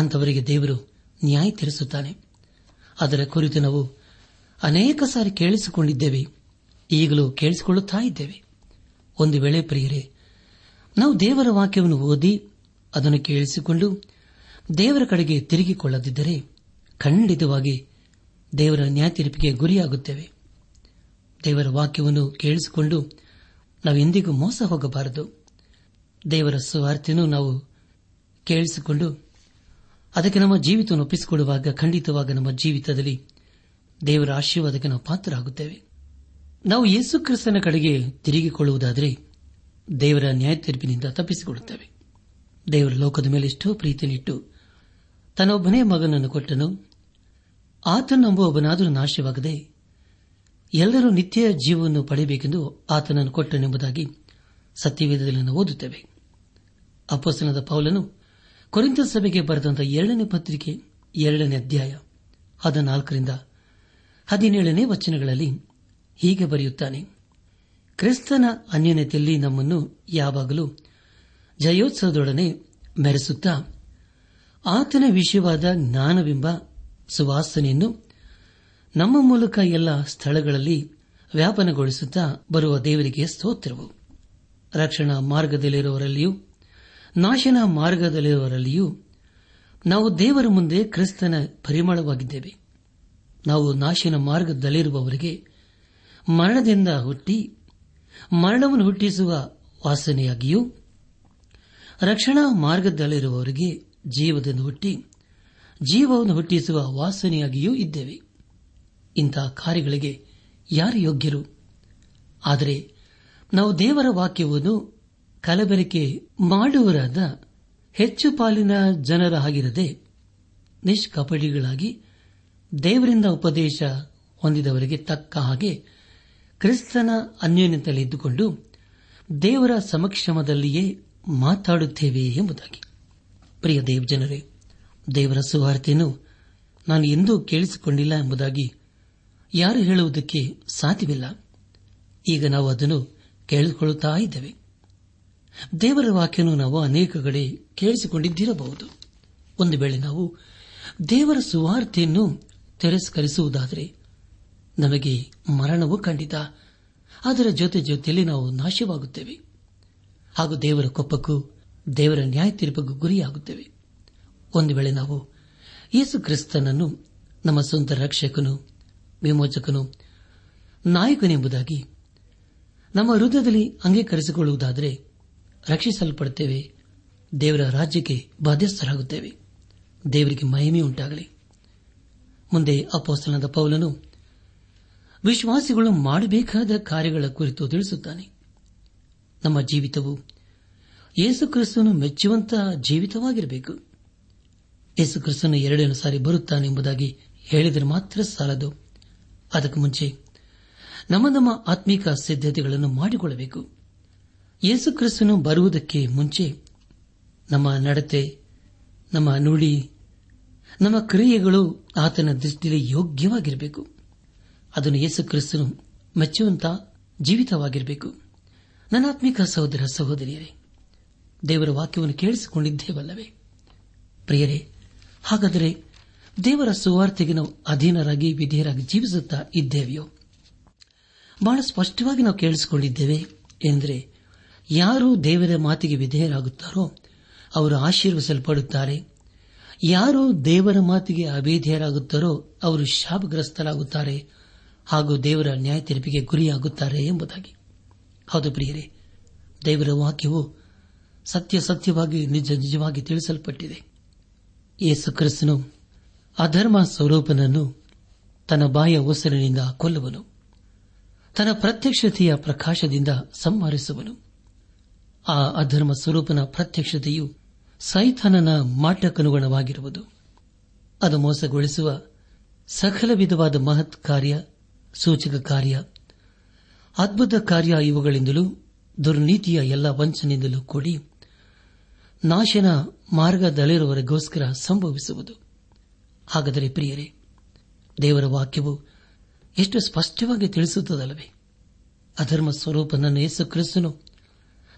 ಅಂತವರಿಗೆ ದೇವರು ನ್ಯಾಯ ತೀರಿಸುತ್ತಾನೆ. ಅದರ ಕುರಿತು ನಾವು ಅನೇಕ ಸಾರಿ ಕೇಳಿಸಿಕೊಂಡಿದ್ದೇವೆ, ಈಗಲೂ ಕೇಳಿಸಿಕೊಳ್ಳುತ್ತಾ ಇದ್ದೇವೆ. ಒಂದು ವೇಳೆ ಪ್ರಿಯರೇ, ನಾವು ದೇವರ ವಾಕ್ಯವನ್ನು ಓದಿ ಅದನ್ನು ಕೇಳಿಸಿಕೊಂಡು ದೇವರ ಕಡೆಗೆ ತಿರುಗಿಕೊಳ್ಳದಿದ್ದರೆ ಖಂಡಿತವಾಗಿ ದೇವರ ನ್ಯಾಯತೀರ್ಪಿಗೆ ಗುರಿಯಾಗುತ್ತೇವೆ. ದೇವರ ವಾಕ್ಯವನ್ನು ಕೇಳಿಸಿಕೊಂಡು ನಾವು ಎಂದಿಗೂ ಮೋಸ ಹೋಗಬಾರದು. ದೇವರ ಸುವಾರ್ತೆಯನ್ನು ನಾವು ಕೇಳಿಸಿಕೊಂಡು ಅದಕ್ಕೆ ನಮ್ಮ ಜೀವಿತವನ್ನು ಒಪ್ಪಿಸಿಕೊಳ್ಳುವಾಗ ಖಂಡಿತವಾಗಿ ನಮ್ಮ ಜೀವಿತದಲ್ಲಿ ದೇವರ ಆಶೀರ್ವಾದಕ್ಕೆ ನಾವು ಪಾತ್ರರಾಗುತ್ತೇವೆ. ನಾವು ಯೇಸು ಕ್ರಿಸ್ತನ ಕಡೆಗೆ ತಿರುಗಿಕೊಳ್ಳುವುದಾದರೆ ದೇವರ ನ್ಯಾಯತೀರ್ಪಿನಿಂದ ತಪ್ಪಿಸಿಕೊಳ್ಳುತ್ತೇವೆ. ದೇವರ ಲೋಕದ ಮೇಲೆ ಎಷ್ಟೋ ಪ್ರೀತಿನಿಟ್ಟು ತನ್ನೊಬ್ಬನೇ ಮಗನನ್ನು ಕೊಟ್ಟನು. ಆತನೊಬ್ಬನಾದರೂ ನಾಶವಾಗದೆ ಎಲ್ಲರೂ ನಿತ್ಯ ಜೀವವನ್ನು ಪಡೆಯಬೇಕೆಂದು ಆತನನ್ನು ಕೊಟ್ಟನೆಂಬುದಾಗಿ ಸತ್ಯವೇದದಲ್ಲಿ ನಾವು ಓದುತ್ತೇವೆ. ಅಪೊಸ್ತಲನಾದ ಪೌಲನು ಕೊರಿಂಥ ಸಭೆಗೆ ಬರೆದಂತಹ ಎರಡನೇ ಪತ್ರಿಕೆ ಎರಡನೇ ಅಧ್ಯಾಯ ಹದಿನಾಲ್ಕರಿಂದ ಹದಿನೇಳನೇ ವಚನಗಳಲ್ಲಿ ಹೀಗೆ ಬರೆಯುತ್ತಾನೆ, ಕ್ರಿಸ್ತನ ಅನ್ಯೋನ್ಯತೆಯಲ್ಲಿ ನಮ್ಮನ್ನು ಯಾವಾಗಲೂ ಜಯೋತ್ಸವದೊಡನೆ ಮೆರೆಸುತ್ತಾ ಆತನ ವಿಷಯವಾದ ಜ್ಞಾನವೆಂಬ ಸುವಾಸನೆಯನ್ನು ನಮ್ಮ ಮೂಲಕ ಎಲ್ಲ ಸ್ಥಳಗಳಲ್ಲಿ ವ್ಯಾಪನಗೊಳಿಸುತ್ತಾ ಬರುವ ದೇವರಿಗೆ ಸ್ತೋತ್ರವು. ರಕ್ಷಣಾ ಮಾರ್ಗದಲ್ಲಿರುವವರಲ್ಲಿಯೂ ನಾಶನ ಮಾರ್ಗದಲ್ಲಿರುವವರಲ್ಲಿಯೂ ನಾವು ದೇವರ ಮುಂದೆ ಕ್ರಿಸ್ತನ ಪರಿಮಳವಾಗಿದ್ದೇವೆ. ನಾವು ನಾಶನ ಮಾರ್ಗದಲ್ಲಿರುವವರಿಗೆ ಮರಣದಿಂದ ಹುಟ್ಟಿ ಮರಣವನ್ನು ಹುಟ್ಟಿಸುವ ವಾಸನೆಯಾಗಿಯೂ, ರಕ್ಷಣಾ ಮಾರ್ಗದಲ್ಲಿರುವವರಿಗೆ ಜೀವವನ್ನು ಹುಟ್ಟಿ ಜೀವವನ್ನು ಹುಟ್ಟಿಸುವ ವಾಸನೆಯಾಗಿಯೂ ಇದ್ದೇವೆ. ಇಂತಹ ಕಾರ್ಯಗಳಿಗೆ ಯಾರು ಯೋಗ್ಯರು? ಆದರೆ ನಾವು ದೇವರ ವಾಕ್ಯವನ್ನು ಕಲಬೆರಕೆ ಮಾಡುವರಾದ ಹೆಚ್ಚು ಪಾಲಿನ ಜನರ ಹಾಗಿರದೆ ನಿಷ್ಕಪಟಿಗಳಾಗಿ ದೇವರಿಂದ ಉಪದೇಶ ಹೊಂದಿದವರಿಗೆ ತಕ್ಕ ಹಾಗೆ ಕ್ರಿಸ್ತನ ಅನ್ಯೋನ್ಯತೆಯಲ್ಲಿದ್ದುಕೊಂಡು ದೇವರ ಸಮಕ್ಷಮದಲ್ಲಿಯೇ ಮಾತಾಡುತ್ತೇವೆ ಎಂಬುದಾಗಿ. ಪ್ರಿಯ ದೇವ್ ಜನರೇ, ದೇವರ ಸುವಾರ್ತೆಯನ್ನು ನಾನು ಎಂದೂ ಕೇಳಿಸಿಕೊಂಡಿಲ್ಲ ಎಂಬುದಾಗಿ ಯಾರು ಹೇಳುವುದಕ್ಕೆ ಸಾಧ್ಯವಿಲ್ಲ. ಈಗ ನಾವು ಅದನ್ನು ಕೇಳಿಸಿಕೊಳ್ಳುತ್ತಾ ಇದ್ದೇವೆ. ದೇವರ ವಾಕ್ಯವನ್ನು ನಾವು ಅನೇಕ ಕಡೆ ಕೇಳಿಸಿಕೊಂಡಿದ್ದಿರಬಹುದು. ಒಂದು ವೇಳೆ ನಾವು ದೇವರ ಸುವಾರ್ತೆಯನ್ನು ತಿರಸ್ಕರಿಸುವುದಾದರೆ ನಮಗೆ ಮರಣವು ಖಂಡಿತ, ಅದರ ಜೊತೆ ಜೊತೆಯಲ್ಲಿ ನಾವು ನಾಶವಾಗುತ್ತೇವೆ ಹಾಗೂ ದೇವರ ಕೋಪಕ್ಕೂ ದೇವರ ನ್ಯಾಯ ತೀರ್ಪಕ್ಕೂ ಗುರಿಯಾಗುತ್ತೇವೆ. ಒಂದು ವೇಳೆ ನಾವು ಯೇಸು ಕ್ರಿಸ್ತನನ್ನು ನಮ್ಮ ಸ್ವಂತ ರಕ್ಷಕನು, ವಿಮೋಚಕನು, ನಾಯಕನೆಂಬುದಾಗಿ ನಮ್ಮ ಹೃದಯದಲ್ಲಿ ಅಂಗೀಕರಿಸಿಕೊಳ್ಳುವುದಾದರೆ ರಕ್ಷಿಸಲ್ಪಡುತ್ತೇವೆ, ದೇವರ ರಾಜ್ಯಕ್ಕೆ ಬಾಧ್ಯಸ್ಥರಾಗುತ್ತೇವೆ. ದೇವರಿಗೆ ಮಹಿಮೆ ಉಂಟಾಗಲಿ. ಮುಂದೆ ಅಪೊಸ್ತಲನಾದ ಪೌಲನು ವಿಶ್ವಾಸಿಗಳು ಮಾಡಬೇಕಾದ ಕಾರ್ಯಗಳ ಕುರಿತು ತಿಳಿಸುತ್ತಾನೆ. ನಮ್ಮ ಜೀವಿತವು ಯೇಸುಕ್ರಿಸ್ತನು ಮೆಚ್ಚುವಂತಹ ಜೀವಿತವಾಗಿರಬೇಕು. ಯೇಸುಕ್ರಿಸ್ತನು ಎರಡನೇ ಸಾರಿ ಬರುತ್ತಾನೆ ಎಂಬುದಾಗಿ ಹೇಳಿದರೆ ಮಾತ್ರ ಸಾಲದು. ಅದಕ್ಕೆ ಮುಂಚೆ ನಮ್ಮ ನಮ್ಮ ಆತ್ಮಿಕ ಸಿದ್ಧತೆಗಳನ್ನು ಮಾಡಿಕೊಳ್ಳಬೇಕು. ಯೇಸುಕ್ರಿಸ್ತನು ಬರುವುದಕ್ಕೆ ಮುಂಚೆ ನಮ್ಮ ನಡತೆ, ನಮ್ಮ ನುಡಿ, ನಮ್ಮ ಕ್ರಿಯೆಗಳು ಆತನ ದೃಷ್ಟಿಯಲ್ಲಿ ಯೋಗ್ಯವಾಗಿರಬೇಕು. ಅದನ್ನು ಯೇಸುಕ್ರಿಸ್ತನು ಮೆಚ್ಚುವಂತಹ ಜೀವಿತವಾಗಿರಬೇಕು. ನನಾತ್ಮಿಕ ಸಹೋದರ ಸಹೋದರಿಯರೇ, ದೇವರ ವಾಕ್ಯವನ್ನು ಕೇಳಿಸಿಕೊಂಡಿದ್ದೇವಲ್ಲವೇ? ಪ್ರಿಯರೇ, ಹಾಗಾದರೆ ದೇವರ ಸುವಾರ್ತೆಗೆ ನಾವು ಅಧೀನರಾಗಿ ವಿಧೇಯರಾಗಿ ಜೀವಿಸುತ್ತಾ ಇದ್ದೇವೆಯೋ? ಬಹಳ ಸ್ಪಷ್ಟವಾಗಿ ನಾವು ಕೇಳಿಸಿಕೊಂಡಿದ್ದೇವೆ ಎಂದರೆ, ಯಾರು ದೇವರ ಮಾತಿಗೆ ವಿಧೇಯರಾಗುತ್ತಾರೋ ಅವರು ಆಶೀರ್ವಿಸಲ್ಪಡುತ್ತಾರೆ, ಯಾರು ದೇವರ ಮಾತಿಗೆ ಅವಿಧೇಯರಾಗುತ್ತಾರೋ ಅವರು ಶಾಪಗ್ರಸ್ತರಾಗುತ್ತಾರೆ ಹಾಗೂ ದೇವರ ನ್ಯಾಯ ತೀರ್ಪಿಗೆ ಗುರಿಯಾಗುತ್ತಾರೆ ಎಂಬುದಾಗಿ. ಹೌದು ಪ್ರಿಯರೇ, ದೇವರ ವಾಕ್ಯವು ಸತ್ಯ ಸತ್ಯವಾಗಿ ನಿಜ ನಿಜವಾಗಿ ತಿಳಿಸಲ್ಪಟ್ಟಿದೆ. ಯೇಸು ಕ್ರಿಸ್ತನು ಅಧರ್ಮ ಸ್ವರೂಪನನ್ನು ತನ್ನ ಬಾಯ ಒಸರಿನಿಂದ ಕೊಲ್ಲುವನು, ತನ್ನ ಪ್ರತ್ಯಕ್ಷತೆಯ ಪ್ರಕಾಶದಿಂದ ಸಂಹರಿಸುವನು. ಆ ಅಧರ್ಮ ಸ್ವರೂಪನ ಪ್ರತ್ಯಕ್ಷತೆಯು ಸೈತಾನನ ಮಾಟಕ್ಕನುಗುಣವಾಗಿರುವುದು. ಅದು ಮೋಸಗೊಳಿಸುವ ಸಕಲ ವಿಧವಾದ ಮಹತ್ ಕಾರ್ಯ, ಸೂಚಕ ಕಾರ್ಯ, ಅದ್ಭುತ ಕಾರ್ಯ ಇವುಗಳಿಂದಲೂ ದುರ್ನೀತಿಯ ಎಲ್ಲ ವಂಚನೆಯಿಂದಲೂ ಕೂಡಿ ನಾಶನ ಮಾರ್ಗದಲ್ಲಿರುವವರಿಗೋಸ್ಕರ ಸಂಭವಿಸುವುದು. ಹಾಗಾದರೆ ಪ್ರಿಯರೇ, ದೇವರ ವಾಕ್ಯವು ಎಷ್ಟು ಸ್ಪಷ್ಟವಾಗಿ ತಿಳಿಸುತ್ತದಲ್ಲವೇ? ಅಧರ್ಮ ಸ್ವರೂಪನನ್ನು ಯೇಸು ಕ್ರಿಸ್ತನು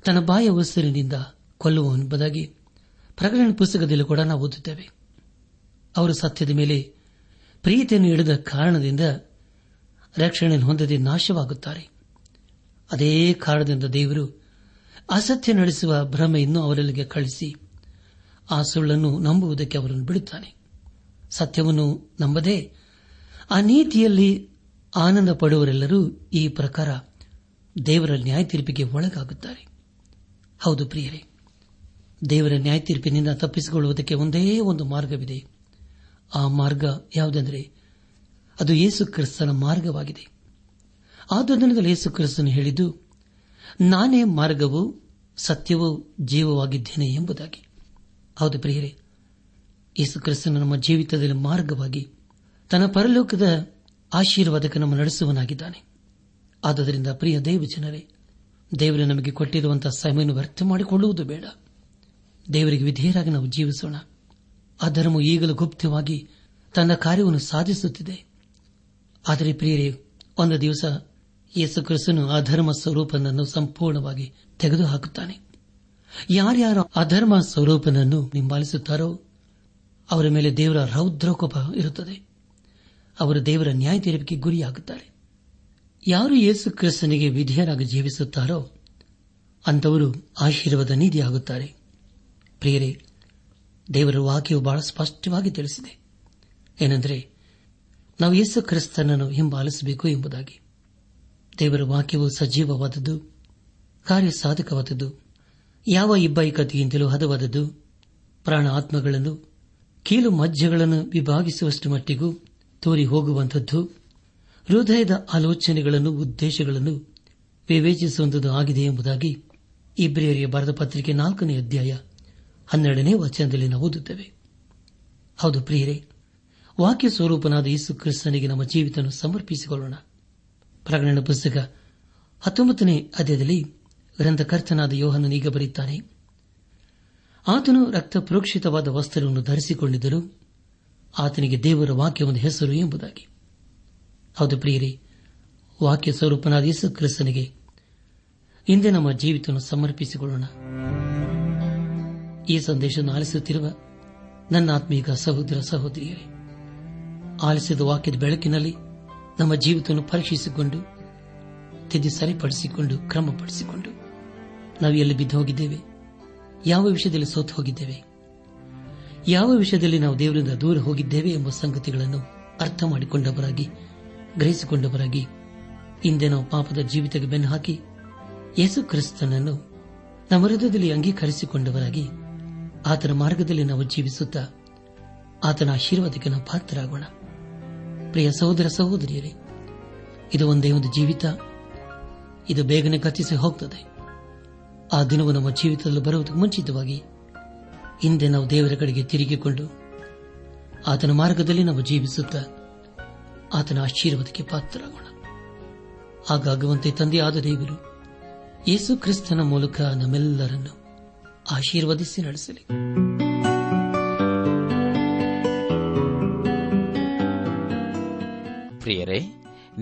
ತನ್ನ ಬಾಯ ಉಸಿರಿನಿಂದ ಕೊಲ್ಲುವನೆಂಬುದಾಗಿ ಪ್ರಕಟಣೆ ಪುಸ್ತಕದಲ್ಲಿ ಕೂಡ ನಾವು ಓದುತ್ತೇವೆ. ಅವರು ಸತ್ಯದ ಮೇಲೆ ಪ್ರೀತಿಯನ್ನು ಹಿಡಿದ ಕಾರಣದಿಂದ ರಕ್ಷಣೆಯನ್ನು ಹೊಂದದೆ ನಾಶವಾಗುತ್ತಾರೆ. ಅದೇ ಕಾರಣದಿಂದ ದೇವರು ಅಸತ್ಯ ನಡೆಸುವ ಭ್ರಮೆಯನ್ನು ಅವರಲ್ಲಿಗೆ ಕಳಿಸಿ ಆ ಸುಳ್ಳನ್ನು ನಂಬುವುದಕ್ಕೆ ಅವರನ್ನು ಬಿಡುತ್ತಾನೆ. ಸತ್ಯವನ್ನು ನಂಬದೆ ಆ ನೀತಿಯಲ್ಲಿ ಆನಂದ ಪಡುವರೆಲ್ಲರೂ ಈ ಪ್ರಕಾರ ದೇವರ ನ್ಯಾಯ ತೀರ್ಪಿಗೆ ಒಳಗಾಗುತ್ತಾರೆ. ಹೌದು ಪ್ರಿಯರೇ, ದೇವರ ನ್ಯಾಯ ತೀರ್ಪಿನಿಂದ ತಪ್ಪಿಸಿಕೊಳ್ಳುವುದಕ್ಕೆ ಒಂದೇ ಒಂದು ಮಾರ್ಗವಿದೆ. ಆ ಮಾರ್ಗ ಯಾವುದೆಂದರೆ ಅದು ಯೇಸು ಕ್ರಿಸ್ತನ ಮಾರ್ಗವಾಗಿದೆ. ಆದುದರಿಂದಲೇ ಯೇಸು ಕ್ರಿಸ್ತನು ಹೇಳಿದ್ದು, ನಾನೇ ಮಾರ್ಗವೂ ಸತ್ಯವೂ ಜೀವವಾಗಿದ್ದೇನೆ ಎಂಬುದಾಗಿ. ಹೌದು ಪ್ರಿಯರೇ, ಯೇಸು ಕ್ರಿಸ್ತನು ನಮ್ಮ ಜೀವಿತದಲ್ಲಿ ಮಾರ್ಗವಾಗಿ ತನ್ನ ಪರಲೋಕದ ಆಶೀರ್ವಾದಕ್ಕೆ ನಮ್ಮ ನಡೆಸುವನಾಗಿದ್ದಾನೆ. ಆದ್ದರಿಂದ ಪ್ರಿಯ ದೇವ ಜನರೇ, ದೇವರು ನಮಗೆ ಕೊಟ್ಟಿರುವಂತಹ ಸಮಯವನ್ನು ವ್ಯರ್ಥ ಮಾಡಿಕೊಳ್ಳುವುದು ಬೇಡ. ದೇವರಿಗೆ ವಿಧೇಯರಾಗಿ ನಾವು ಜೀವಿಸೋಣ. ಆ ಧರ್ಮವು ಈಗಲೂ ಗುಪ್ತವಾಗಿ ತನ್ನ ಕಾರ್ಯವನ್ನು ಸಾಧಿಸುತ್ತಿದೆ. ಆದರೆ ಪ್ರಿಯರೇ, ಒಂದು ದಿವಸ ಯೇಸು ಕ್ರಿಸ್ತನು ಆ ಧರ್ಮ ಸ್ವರೂಪನನ್ನು ಸಂಪೂರ್ಣವಾಗಿ ತೆಗೆದುಹಾಕುತ್ತಾನೆ. ಯಾರ್ಯಾರು ಅಧರ್ಮ ಸ್ವರೂಪನನ್ನು ಹಿಂಬಾಲಿಸುತ್ತಾರೋ ಅವರ ಮೇಲೆ ದೇವರ ರೌದ್ರಕೋಪ ಇರುತ್ತದೆ. ಅವರು ದೇವರ ನ್ಯಾಯ ತೀರ್ಪಿಗೆ ಗುರಿಯಾಗುತ್ತಾರೆ. ಯಾರು ಯೇಸು ಕ್ರಿಸ್ತನಿಗೆ ವಿಧೇಯರಾಗಿ ಜೀವಿಸುತ್ತಾರೋ ಅಂತವರು ಆಶೀರ್ವಾದ ನಿಧಿಯಾಗುತ್ತಾರೆ. ಪ್ರಿಯರೇ, ದೇವರ ವಾಕ್ಯವು ಬಹಳ ಸ್ಪಷ್ಟವಾಗಿ ತಿಳಿಸಿದೆ. ಏನೆಂದರೆ, ನಾವು ಯೇಸು ಕ್ರಿಸ್ತನನ್ನು ಹಿಂಬಾಲಿಸಬೇಕು ಎಂಬುದಾಗಿ. ದೇವರ ವಾಕ್ಯವು ಸಜೀವವಾದದ್ದು, ಕಾರ್ಯಸಾಧಕವಾದದ್ದು, ಯಾವ ಇಬ್ಬಾಯಿಕತೆಯಿಂದಲೂ ಹದವಾದದ್ದು, ಪ್ರಾಣ ಆತ್ಮಗಳನ್ನು ಕೀಲು ಮಜ್ಜೆಗಳನ್ನು ವಿಭಾಗಿಸುವಷ್ಟು ಮಟ್ಟಿಗೂ ತೋರಿ ಹೋಗುವಂಥದ್ದು, ಹೃದಯದ ಆಲೋಚನೆಗಳನ್ನು ಉದ್ದೇಶಗಳನ್ನು ವಿವೇಚಿಸುವಂಥದ್ದು ಆಗಿದೆ ಎಂಬುದಾಗಿ ಇಬ್ರಿಯರಿಗೆ ಬರೆದ ಪತ್ರಿಕೆ ನಾಲ್ಕನೇ ಅಧ್ಯಾಯ ಹನ್ನೆರಡನೇ ವಚನದಲ್ಲಿ ನಾವು ಓದುತ್ತೇವೆ. ಹೌದು ಪ್ರಿಯರೇ, ವಾಕ್ಯ ಸ್ವರೂಪನಾದ ಯೇಸು ಕ್ರಿಸ್ತನಿಗೆ ನಮ್ಮ ಜೀವಿತ ಸಮರ್ಪಿಸಿಕೊಳ್ಳೋಣ. ಪ್ರಕಟಣೆ ಪುಸ್ತಕ ಹತ್ತೊಂಬತ್ತನೇ ಅಧ್ಯಾಯದಲ್ಲಿ ಗ್ರಂಥಕರ್ತನಾದ ಯೋಹನನೀಗ ಬರೆಯುತ್ತಾನೆ, ಆತನು ರಕ್ತ ಪ್ರೋಕ್ಷಿತವಾದ ವಸ್ತ್ರವನ್ನು ಧರಿಸಿಕೊಂಡಿದ್ದರು, ಆತನಿಗೆ ದೇವರ ವಾಕ್ಯ ಒಂದು ಹೆಸರು ಎಂಬುದಾಗಿ. ಹೌದು ಪ್ರಿಯರೇ, ವಾಕ್ಯ ಸ್ವರೂಪನಾದ ಯೇಸು ಕ್ರಿಸ್ತನಿಗೆ ಇಂದೇ ನಮ್ಮ ಜೀವಿತ ಸಮರ್ಪಿಸಿಕೊಳ್ಳೋಣ. ಈ ಸಂದೇಶ ಆಲಿಸುತ್ತಿರುವ ನನ್ನ ಆತ್ಮೀಕ ಸಹೋದರ ಸಹೋದರಿಯರೇ, ಆಲಿಸಿದ ವಾಕ್ಯದ ಬೆಳಕಿನಲ್ಲಿ ನಮ್ಮ ಜೀವಿತ ಪರೀಕ್ಷಿಸಿಕೊಂಡು ತಿದ್ದಿ ಸರಿಪಡಿಸಿಕೊಂಡು ಕ್ರಮಪಡಿಸಿಕೊಂಡು ನಾವು ಎಲ್ಲಿ ಬಿದ್ದು ಹೋಗಿದ್ದೇವೆ, ಯಾವ ವಿಷಯದಲ್ಲಿ ಸೋತು ಹೋಗಿದ್ದೇವೆ, ಯಾವ ವಿಷಯದಲ್ಲಿ ನಾವು ದೇವರಿಂದ ದೂರ ಹೋಗಿದ್ದೇವೆ ಎಂಬ ಸಂಗತಿಗಳನ್ನು ಅರ್ಥ ಮಾಡಿಕೊಂಡವರಾಗಿ ಗ್ರಹಿಸಿಕೊಂಡವರಾಗಿ ಇಂದೇ ನಾವು ಪಾಪದ ಜೀವಿತಕ್ಕೆ ಬೆನ್ನು ಹಾಕಿ ಯೇಸು ಕ್ರಿಸ್ತನನ್ನು ನಮ್ಮ ಹೃದಯದಲ್ಲಿ ಅಂಗೀಕರಿಸಿಕೊಂಡವರಾಗಿ ಆತನ ಮಾರ್ಗದಲ್ಲಿ ನಾವು ಜೀವಿಸುತ್ತಾ ಆತನ ಆಶೀರ್ವಾದಕ್ಕೆ ನಾವು ಪಾತ್ರರಾಗೋಣ. ಪ್ರಿಯ ಸಹೋದರ ಸಹೋದರಿಯರೇ, ಇದು ಒಂದೇ ಒಂದು ಜೀವಿತ, ಇದು ಬೇಗನೆ ಗತಿಸಿ ಹೋಗ್ತದೆ. ಆ ದಿನವೂ ನಮ್ಮ ಜೀವಿತದಲ್ಲಿ ಬರುವುದಕ್ಕೆ ಮುಂಚಿತವಾಗಿ ಹಿಂದೆ ನಾವು ದೇವರ ಕಡೆಗೆ ತಿರುಗಿಕೊಂಡು ಆತನ ಮಾರ್ಗದಲ್ಲಿ ನಾವು ಜೀವಿಸುತ್ತಾ ಆತನ ಆಶೀರ್ವಾದಕ್ಕೆ ಪಾತ್ರರಾಗೋಣ. ಹಾಗಾಗುವಂತೆ ತಂದೆಯಾದ ದೇವರು ಯೇಸು ಕ್ರಿಸ್ತನ ಮೂಲಕ ನಮ್ಮೆಲ್ಲರನ್ನು ಆಶೀರ್ವದಿಸಿ ನಡೆಸಲಿ. ಪ್ರಿಯರೇ,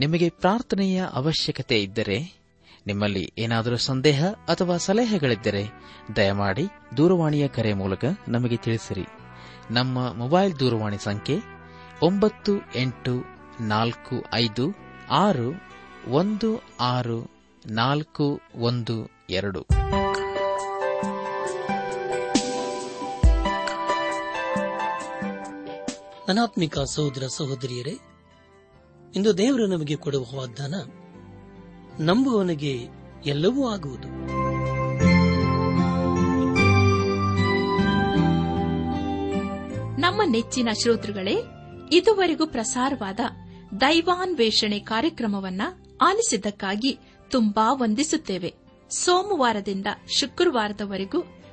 ನಿಮಗೆ ಪ್ರಾರ್ಥನೆಯ ಅವಶ್ಯಕತೆ ಇದ್ದರೆ, ನಿಮ್ಮಲ್ಲಿ ಏನಾದರೂ ಸಂದೇಹ ಅಥವಾ ಸಲಹೆಗಳಿದ್ದರೆ ದಯಮಾಡಿ ದೂರವಾಣಿಯ ಕರೆ ಮೂಲಕ ನಮಗೆ ತಿಳಿಸಿರಿ. ನಮ್ಮ ಮೊಬೈಲ್ ದೂರವಾಣಿ ಸಂಖ್ಯೆ ಒಂಬತ್ತು ಎಂಟು ನಾಲ್ಕು ಐದು ಆರು ಒಂದು ಆರು ನಾಲ್ಕು ಒಂದು ಎರಡು. ಅನಾತ್ಮಿಕ ಸಹೋದರ ಸಹೋದರಿಯರೇ, ಇಂದು ದೇವರು ನಮಗೆ ಕೊಡುವ ವಾಗ್ದಾನ, ನಂಬುವವನಿಗೆ ಎಲ್ಲವೂ ಆಗುವುದು. ನಮ್ಮ ನೆಚ್ಚಿನ ಶ್ರೋತೃಗಳೇ, ಇದುವರೆಗೂ ಪ್ರಸಾರವಾದ ದೈವಾನ್ವೇಷಣೆ ಕಾರ್ಯಕ್ರಮವನ್ನ ಆಲಿಸಿದ್ದಕ್ಕಾಗಿ ತುಂಬಾ ವಂದಿಸುತ್ತೇವೆ. ಸೋಮವಾರದಿಂದ ಶುಕ್ರವಾರದವರೆಗೂ